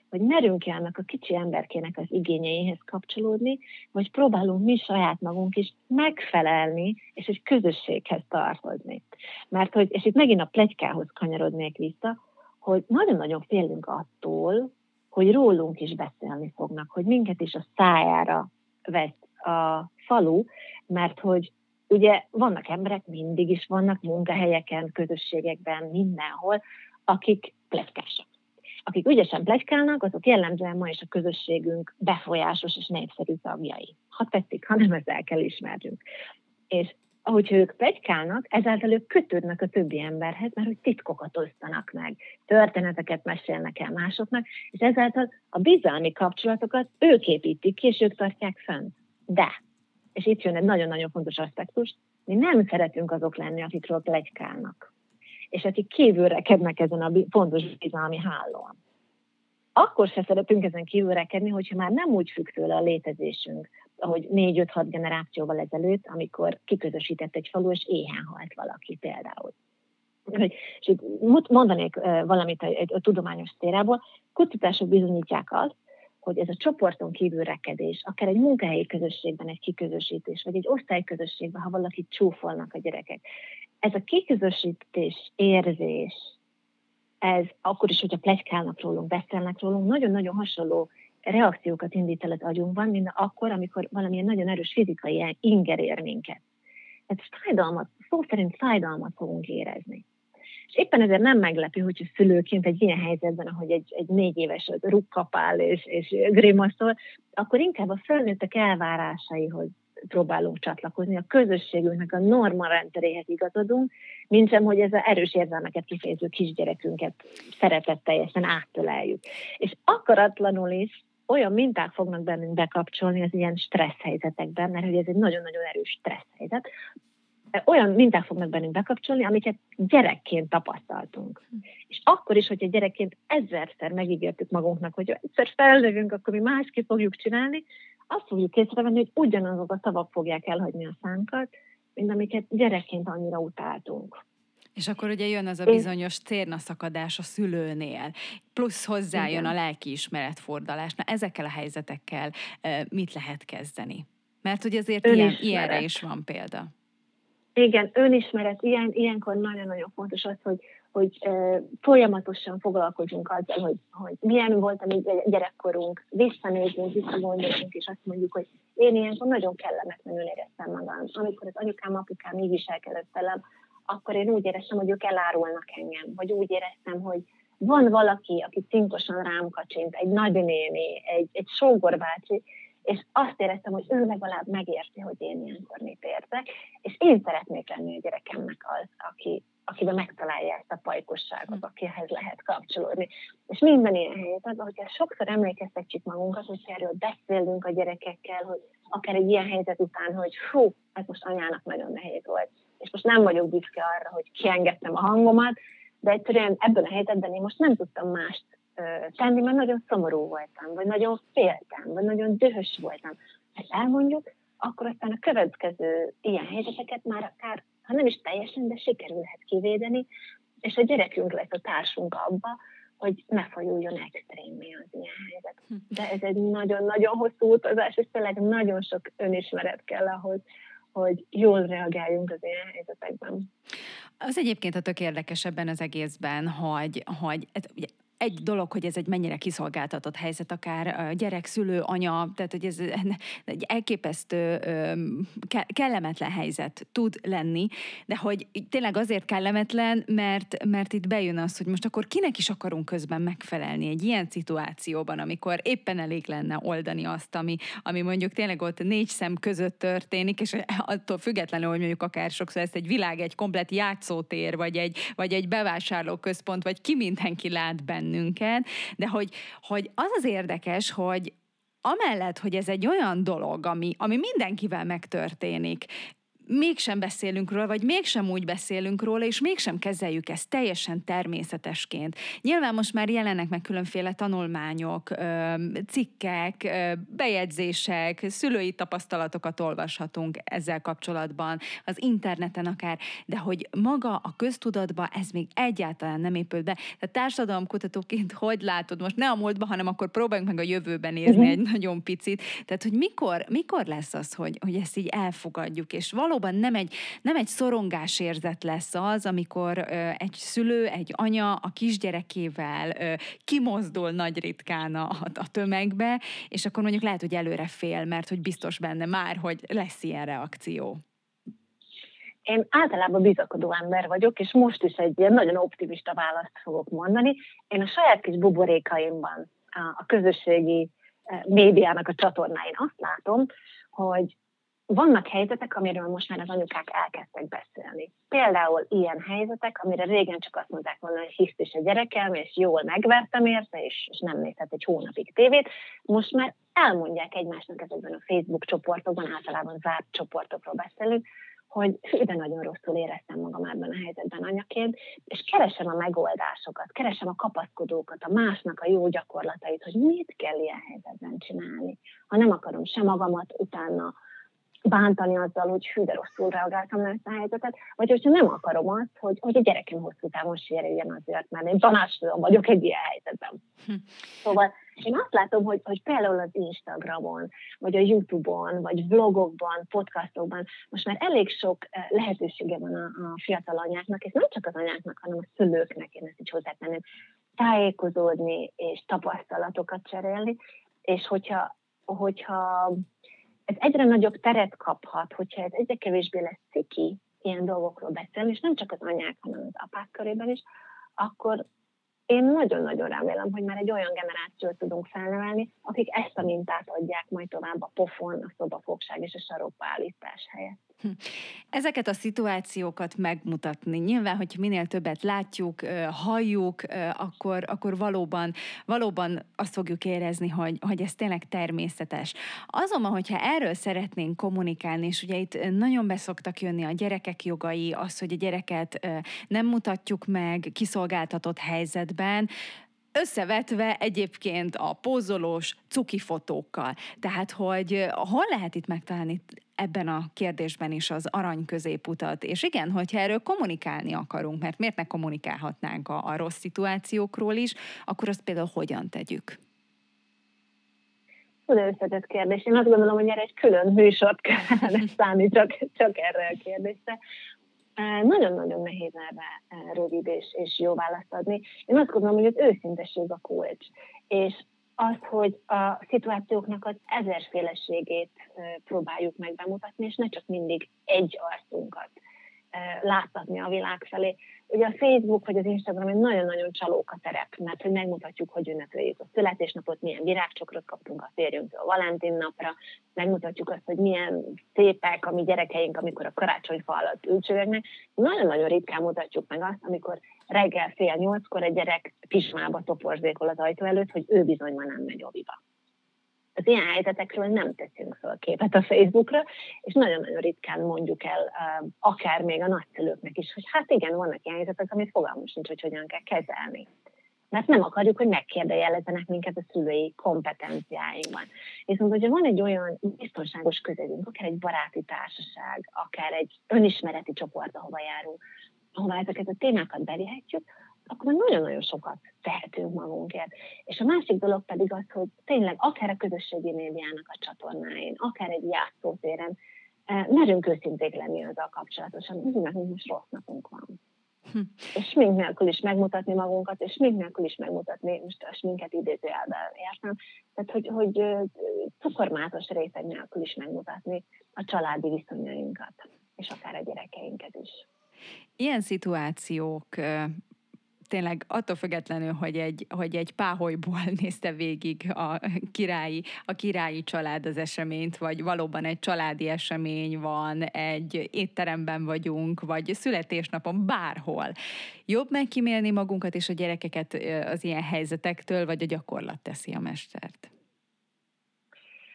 Vagy merünk ki annak a kicsi emberkének az igényeihez kapcsolódni, vagy próbálunk mi saját magunk is megfelelni, és egy közösséghez tartozni. Mert hogy, és itt megint a pletykához kanyarodnék vissza, hogy nagyon-nagyon félünk attól, hogy rólunk is beszélni fognak, hogy minket is a szájára vesz a falu, mert hogy ugye vannak emberek, mindig is vannak munkahelyeken, közösségekben, mindenhol, akik pletykásak. Akik ügyesen pletykálnak, azok jellemzően ma is a közösségünk befolyásos és népszerű tagjai. Ha tetszik, hanem ezzel kell ismernünk. És ahogyha ők pletykálnak, ezáltal ők kötődnek a többi emberhez, mert hogy titkokat osztanak meg, történeteket mesélnek el másoknak, és ezáltal a bizalmi kapcsolatokat ők építik ki, és ők tartják fenn. De, és itt jön egy nagyon-nagyon fontos aspektus, mi nem szeretünk azok lenni, akikről pletykálnak, és akik kívülrekednek ezen a fontos bizalmi hálón. Akkor se szeretünk ezen kívülrekedni, hogyha már nem úgy függ tőle a létezésünk, ahogy négy-öt-hat generációval ezelőtt, amikor kiközösített egy falu, és éhen halt valaki például. És mondanék valamit a, a tudományos térából, kutatások bizonyítják azt, hogy ez a csoporton kívül rekedés, akár egy munkahelyi közösségben egy kiközösítés, vagy egy osztályközösségben, ha valakit csúfolnak a gyerekek. Ez a kiközösítés érzés, ez akkor is, hogyha pletykálnak rólunk, beszélnek rólunk, nagyon-nagyon hasonló reakciókat indít el az agyunkban, mint akkor, amikor valamilyen nagyon erős fizikai inger ér minket. Ez fájdalmat, szó szerint fájdalmat fogunk érezni. És éppen ezért nem meglepő, hogyha szülőként egy ilyen helyzetben, ahogy egy, egy négy éves rukkapál és, és grimaszol, akkor inkább a felnőttek elvárásaihoz próbálunk csatlakozni, a közösségünknek a norma rendszeréhez igazodunk, mintsem, hogy ez az erős érzelmeket kifejező kisgyerekünket szeretetteljesen áttöleljük. És akaratlanul is olyan minták fognak bennünk bekapcsolni az ilyen stressz helyzetekben, mert hogy ez egy nagyon-nagyon erős stressz helyzet, olyan minták fognak bennünk bekapcsolni, amiket gyerekként tapasztaltunk. Hm. És akkor is, hogyha gyerekként ezerszer megígértük magunknak, hogy ha egyszer felnövünk, akkor mi másképp fogjuk csinálni, azt fogjuk észrevenni, hogy ugyanazok a szavak fogják elhagyni a szánkat, mint amiket gyerekként annyira utáltunk. És akkor ugye jön az a bizonyos cérnaszakadás a szülőnél, plusz hozzájön igen. a lelkiismeretfordulás. Na, ezekkel a helyzetekkel mit lehet kezdeni? Mert hogy azért ilyen, ilyenre is van példa. Igen, önismeret. Ilyen, ilyenkor nagyon-nagyon fontos az, hogy, hogy uh, folyamatosan foglalkozunk azzal, hogy, hogy milyen volt a mi gyerekkorunk, visszanézünk, visszagondolunk, és azt mondjuk, hogy én ilyenkor nagyon kellemetlenül éreztem magam. Amikor az anyukám, apukám így viselkedett velem, akkor én úgy éreztem, hogy ők elárulnak engem, vagy úgy éreztem, hogy van valaki, aki cinkosan rám kacsint, egy nagynéni, egy, egy sógorbácsi, és azt éreztem, hogy ő legalább megérti, hogy én ilyenkor mit érzek, és én szeretnék lenni a gyerekemnek az, aki, akiben megtalálja ezt a pajkosságot, akihez lehet kapcsolódni. És minden ilyen helyzetben, hogyha sokszor emlékeztetjük magunkat, hogyha erről beszélünk a gyerekekkel, hogy akár egy ilyen helyzet után, hogy hú, hát most anyának nagyon nehéz volt, és most nem vagyok büszke arra, hogy kiengedtem a hangomat, de egyszerűen ebben a helyzetben én most nem tudtam mást tenni, mert nagyon szomorú voltam, vagy nagyon féltem, vagy nagyon dühös voltam. Ha elmondjuk, akkor aztán a következő ilyen helyzeteket már akár, ha nem is teljesen, de sikerülhet kivédeni, és a gyerekünk lesz a társunk abba, hogy ne fajuljon extrémé az ilyen helyzet. De ez egy nagyon-nagyon hosszú utazás, és tényleg nagyon sok önismeret kell ahhoz, hogy jól reagáljunk az ilyen helyzetekben. Az egyébként a tök érdekes ebben az egészben, hogy, hogy ez, ugye, egy dolog, hogy ez egy mennyire kiszolgáltatott helyzet, akár gyerek, szülő, anya, tehát hogy ez egy elképesztő kellemetlen helyzet tud lenni, de hogy tényleg azért kellemetlen, mert, mert itt bejön az, hogy most akkor kinek is akarunk közben megfelelni egy ilyen szituációban, amikor éppen elég lenne oldani azt, ami, ami mondjuk tényleg ott négy szem között történik, és attól függetlenül, hogy mondjuk akár sokszor ez egy világ, egy komplet játszótér, vagy egy, vagy egy bevásárlóközpont, vagy ki mindenki lát benne, de hogy, hogy az az érdekes, hogy amellett, hogy ez egy olyan dolog, ami, ami mindenkivel megtörténik, mégsem beszélünk róla, vagy mégsem úgy beszélünk róla, és mégsem kezeljük ezt teljesen természetesként. Nyilván most már jelennek meg különféle tanulmányok, cikkek, bejegyzések, szülői tapasztalatokat olvashatunk ezzel kapcsolatban, az interneten akár, de hogy maga a köztudatba ez még egyáltalán nem épült be. Tehát társadalomkutatóként hogy látod, most ne a múltba, hanem akkor próbáljunk meg a jövőben nézni uh-huh. egy nagyon picit. Tehát, hogy mikor, mikor lesz az, hogy, hogy ezt így elfogadjuk, és valóban nem egy, nem egy szorongásérzet lesz az, amikor ö, egy szülő, egy anya a kisgyerekével ö, kimozdul nagy ritkán a, a tömegbe, és akkor mondjuk lehet, hogy előre fél, mert hogy biztos benne már, hogy lesz ilyen reakció. Én általában bizakodó ember vagyok, és most is egy ilyen nagyon optimista választ fogok mondani. Én a saját kis buborékaimban, a közösségi médiának a csatornáin azt látom, hogy vannak helyzetek, amiről most már az anyukák elkezdtek beszélni. Például ilyen helyzetek, amire régen csak azt mondták volna, hogy hiszt is a gyerekem, és jól megvertem érte, és, és nem nézhet egy hónapig tévét. Most már elmondják egymásnak ezekben a Facebook csoportokban, általában zárt csoportokról beszélünk, hogy hű, de nagyon rosszul éreztem magam ebben a helyzetben anyaként, és keresem a megoldásokat, keresem a kapaszkodókat, a másnak a jó gyakorlatait, hogy mit kell ilyen helyzetben csinálni. Ha nem akarom se magamat utána bántani azzal, hogy hű, de rosszul reagáltam le ezt a helyzetet, vagy hogyha nem akarom azt, hogy, hogy a gyerekem hosszú távon sérüljen azért, mert én tanácstalan vagyok egy ilyen helyzetben. Hm. Szóval én azt látom, hogy, hogy például az Instagramon, vagy a YouTube-on, vagy vlogokban, podcastokban most már elég sok lehetősége van a, a fiatal anyáknak, és nem csak az anyáknak, hanem a szülőknek, én ezt is hozzátenném, tájékozódni és tapasztalatokat cserélni, és hogyha, hogyha ez egyre nagyobb teret kaphat, hogyha ez egyre kevésbé lesz ciki ilyen dolgokról beszélni, és nem csak az anyák, hanem az apák körében is, akkor én nagyon-nagyon remélem, hogy már egy olyan generációt tudunk felnevelni, akik ezt a mintát adják majd tovább a pofon, a szobafogság és a sarokba állítás helyett. Ezeket a szituációkat megmutatni. Nyilván, hogyha minél többet látjuk, halljuk, akkor, akkor valóban, valóban azt fogjuk érezni, hogy, hogy ez tényleg természetes. Azonban, hogyha erről szeretnénk kommunikálni, és ugye itt nagyon beszoktak jönni a gyerekek jogai, az, hogy a gyereket nem mutatjuk meg kiszolgáltatott helyzetben, összevetve egyébként a pózolós cuki fotókkal. Tehát, hogy hol lehet itt megtalálni ebben a kérdésben is az arany középutat. És igen, hogyha erről kommunikálni akarunk, mert miért ne kommunikálhatnánk a, a rossz szituációkról is, akkor azt például hogyan tegyük? Tudod, összetett kérdés. Én azt gondolom, hogy erre egy külön műsort kellene szállni csak, csak erre a kérdésre. Nagyon-nagyon nehéz erre rövid és, és jó választ adni. Én azt gondolom, hogy az őszintesség a kulcs. És az, hogy a szituációknak az ezerféleségét próbáljuk meg bemutatni, és ne csak mindig egy arcunkat láttatni a világ felé. Ugye a Facebook vagy az Instagram egy nagyon-nagyon csalóka terep, mert hogy megmutatjuk, hogy ünnepeljük a születésnapot, milyen virágcsokrot kaptunk a férjünktől a Valentin napra, megmutatjuk azt, hogy milyen szépek a mi gyerekeink, amikor a karácsonyfa alatt ülcsögnek. Nagyon-nagyon ritkán mutatjuk meg azt, amikor reggel fél nyolckor egy gyerek pismába toporzékol az ajtó előtt, hogy ő bizony ma nem megy oviba. Az ilyen helyzetekről nem teszünk fel képet a Facebookra, és nagyon-nagyon ritkán mondjuk el akár még a nagyszülőknek is, hogy hát igen, vannak ilyen helyzetek, amit fogalmunk sincs, hogy hogyan kell kezelni. Mert nem akarjuk, hogy megkérdejelezzenek minket a szülői kompetenciáinkban. Viszont, hogyha van egy olyan biztonságos közegünk, akár egy baráti társaság, akár egy önismereti csoport, ahova járunk, ahová ezeket a témákat belihetjük, akkor nagyon-nagyon sokat tehetünk magunkért. És a másik dolog pedig az, hogy tényleg akár a közösségi médiának a csatornáin, akár egy játszótéren merünk őszinték lenni azzal kapcsolatosan, úgy, mert most rossz napunk van. Hm. És smink nélkül is megmutatni magunkat, és smink nélkül is megmutatni, most a sminket idézőjelben értem, tehát hogy, hogy cukormátos réteg nélkül is megmutatni a családi viszonyainkat, és akár a gyerekeinket is. Ilyen szituációk tényleg attól függetlenül, hogy egy, hogy egy páholyból nézte végig a királyi, a királyi család az eseményt, vagy valóban egy családi esemény van, egy étteremben vagyunk, vagy születésnapon, bárhol. Jobb megkímélni magunkat és a gyerekeket az ilyen helyzetektől, vagy a gyakorlat teszi a mestert?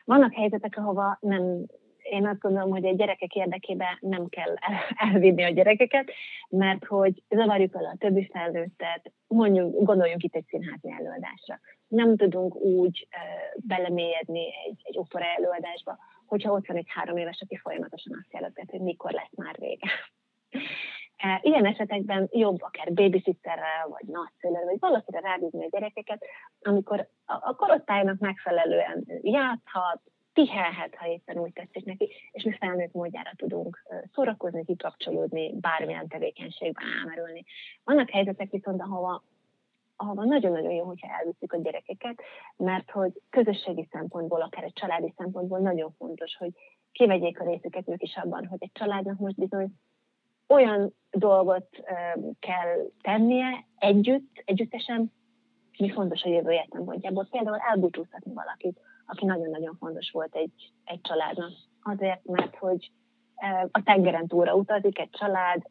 Vannak helyzetek, ahova nem... Én azt gondolom, hogy a gyerekek érdekében nem kell elvinni a gyerekeket, mert hogy zavarjuk el a többi felnőttet, mondjuk, gondoljunk itt egy színházi előadásra. Nem tudunk úgy uh, belemélyedni egy, egy opera előadásba, hogyha ott van egy három éves, aki folyamatosan azt jelentett, hogy mikor lesz már vége. Ilyen esetekben jobb akár babysitterrel, vagy nagyszülővel, vagy valakire rábízni a gyerekeket, amikor a, a korosztálynak megfelelően játszhat, pihelhet, ha éppen úgy tetszik neki, és mi felnőtt módjára tudunk szórakozni, kikapcsolódni, bármilyen tevékenységben elmerülni. Vannak helyzetek viszont, ahova, ahova nagyon-nagyon jó, hogyha elviszik a gyerekeket, mert hogy közösségi szempontból, akár egy családi szempontból nagyon fontos, hogy kivegyék a részüket ők is abban, hogy egy családnak most bizony olyan dolgot kell tennie együtt, együttesen, mi fontos a jövője szempontjából. Például elbúcsúztatni valakit, aki nagyon-nagyon fontos volt egy, egy családnak. Azért, mert hogy a tengeren túlra utazik egy család,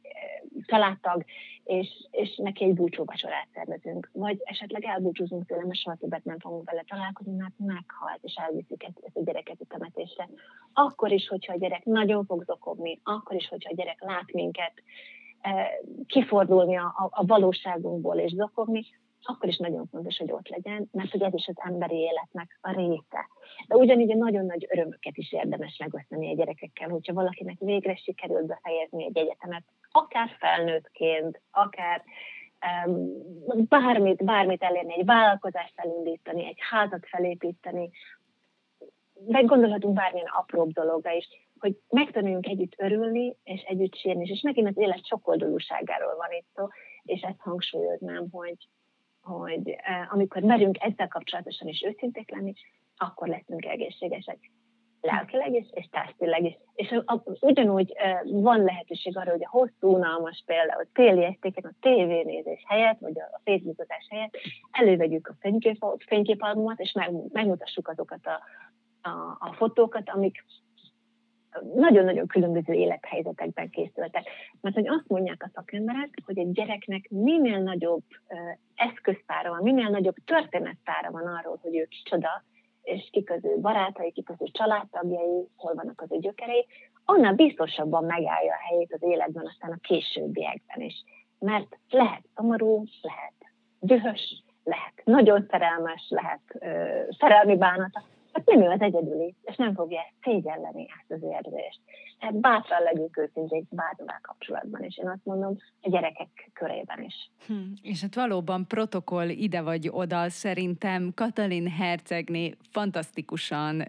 családtag, és, és neki egy búcsúvacsorát szervezünk. Vagy esetleg elbúcsúzunk tőle, mert soha többet nem fogunk vele találkozni, mert meghalt, és elviszik ezt a gyereket a temetésre. Akkor is, hogyha a gyerek nagyon fog zokogni, akkor is, hogyha a gyerek lát minket kifordulni a, a, a valóságunkból és zokogni, akkor is nagyon fontos, hogy ott legyen, mert hogy ez is az emberi életnek a része. De ugyanígy nagyon nagy örömöket is érdemes megosztani a gyerekekkel, hogyha valakinek végre sikerült befejezni egy egyetemet, akár felnőttként, akár um, bármit, bármit elérni, egy vállalkozást elindítani, egy házat felépíteni, meg gondolhatunk bármilyen apróbb dologra is, hogy megtanuljunk együtt örülni, és együtt sírni, és megint az élet sokoldalúságáról van itt szó, és ezt hangsúlyoznám, hogy hogy eh, amikor merünk ezzel kapcsolatosan is őszinték lenni, akkor leszünk egészségesek lelkileg is, és testileg is. És a, a, ugyanúgy eh, van lehetőség arra, hogy a hosszú, unalmas például téli estéken a tévénézés helyett, vagy a Facebookozás helyett elővegyük a fénykép, fényképalbumot, és meg, megmutassuk azokat a, a, a fotókat, amik nagyon-nagyon különböző élethelyzetekben készültek. Mert hogy azt mondják a szakemberek, hogy egy gyereknek minél nagyobb eszköztára van, minél nagyobb történettára van arról, hogy ő kicsoda, és kik az ő barátai, kik az ő családtagjai, hol vannak az ő gyökerei, annál biztosabban megállja a helyét az életben, aztán a későbbiekben is. Mert lehet szomorú, lehet dühös, lehet nagyon szerelmes, lehet ö, szerelmi bánata, hát nem ő az egyedüli, és nem fogja szégyelleni ezt az érzést. Tehát bátran legyünk őszintén bármivel kapcsolatban, és én azt mondom, a gyerekek körében is. Hm, és hát valóban protokoll ide vagy oda, szerintem Katalin Hercegné fantasztikusan uh,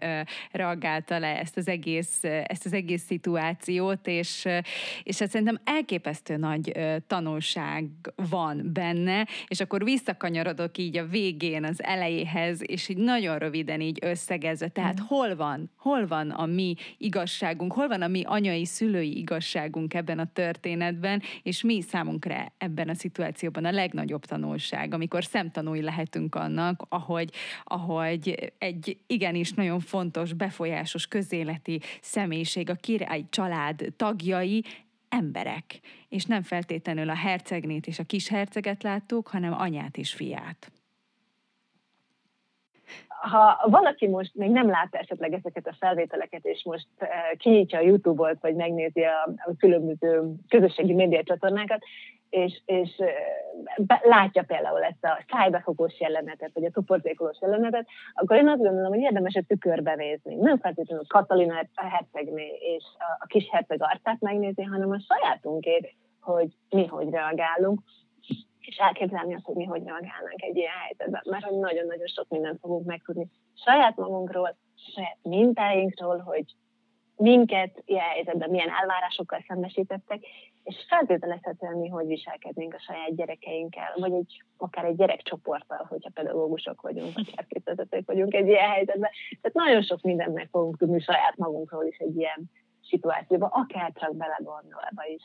reagálta le ezt az egész, uh, ezt az egész szituációt, és, uh, és hát szerintem elképesztő nagy uh, tanulság van benne, és akkor visszakanyarodok így a végén az elejéhez, és így nagyon röviden így össze szegezve. Tehát hol van, hol van a mi igazságunk, hol van a mi anyai, szülői igazságunk ebben a történetben, és mi számunkra ebben a szituációban a legnagyobb tanulság, amikor szemtanúi lehetünk annak, ahogy, ahogy egy igenis nagyon fontos, befolyásos közéleti személyiség, a királyi család tagjai, emberek. És nem feltétlenül a hercegnét és a kis herceget láttuk, hanem anyát és fiát. Ha valaki most még nem látta esetleg ezeket a felvételeket, és most kinyitja a YouTube-ot, vagy megnézi a, a különböző közösségi médiacsatornákat, és, és be, látja például ezt a szájbefogós jelenetet, vagy a toporzékolós jelenetet, akkor én azt gondolom, hogy érdemes a tükörbe nézni. Nem feltétlenül Katalin Hercegné és a, a kis herceg arcát megnézni, hanem a sajátunkét, hogy mi hogy reagálunk, és elképzelni azt, hogy mi hogy reagálnánk egy ilyen helyzetben, mert hogy nagyon-nagyon sok mindent fogunk megtudni saját magunkról, saját mintáinkról, hogy minket ilyen helyzetben milyen elvárásokkal szembesítettek, és feltételezhetően mi hogy viselkednénk a saját gyerekeinkkel, vagy egy, akár egy gyerekcsoporttal, hogyha pedagógusok vagyunk, vagy elképzelhetők vagyunk egy ilyen helyzetben. Tehát nagyon sok mindent meg fogunk tudni saját magunkról is egy ilyen szituációban, akár csak belegondolva is.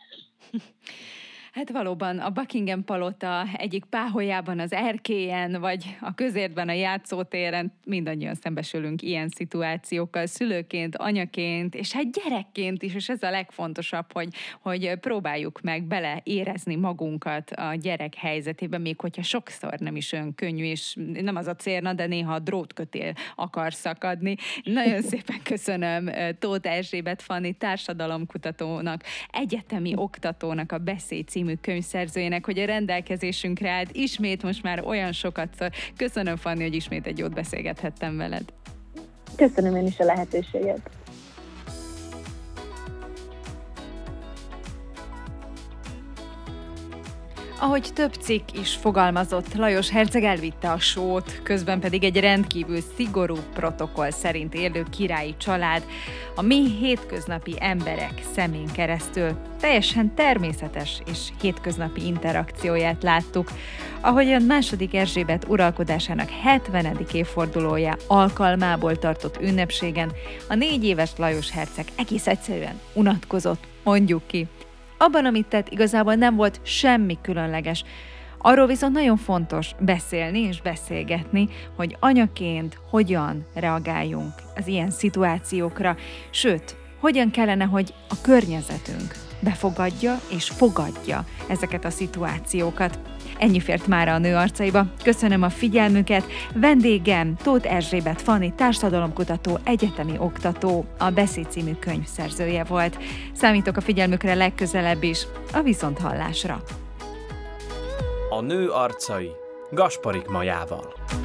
Hát valóban a Buckingham Palota egyik páholyában, az erkélyen, vagy a közértben, a játszótéren mindannyian szembesülünk ilyen szituációkkal, szülőként, anyaként, és hát gyerekként is, és ez a legfontosabb, hogy, hogy próbáljuk meg beleérezni magunkat a gyerek helyzetébe, még hogyha sokszor nem is olyan könnyű, és nem az a célna, de néha a drótkötél akar szakadni. Nagyon szépen köszönöm Tóth Erzsébet Fanni társadalomkutatónak, egyetemi oktatónak, a Beszéd című könyvszerzőjének, hogy a rendelkezésünkre állt ismét most már olyan sokatszor. Köszönöm, Fanni, hogy ismét egy jót beszélgethettem veled. Köszönöm én is a lehetőséget. Ahogy több cikk is fogalmazott, Lajos herceg elvitte a sót, közben pedig egy rendkívül szigorú protokoll szerint élő királyi család a mi hétköznapi emberek szemén keresztül teljesen természetes és hétköznapi interakcióját láttuk, ahogyan második Erzsébet uralkodásának hetvenedik évfordulója alkalmából tartott ünnepségen a négy éves Lajos herceg egész egyszerűen unatkozott, mondjuk ki. Abban, amit tett, igazából nem volt semmi különleges. Arról viszont nagyon fontos beszélni és beszélgetni, hogy anyaként hogyan reagáljunk az ilyen szituációkra, sőt, hogyan kellene, hogy a környezetünk befogadja és fogadja ezeket a szituációkat. Ennyi fért mára a Nő arcaiba. Köszönöm a figyelmüket. Vendégem Tóth Erzsébet Fanni, társadalomkutató, egyetemi oktató, a Beszéd című könyv szerzője volt. Számítok a figyelmükre legközelebb is, a viszonthallásra. A Nő arcai Gasparik Májával.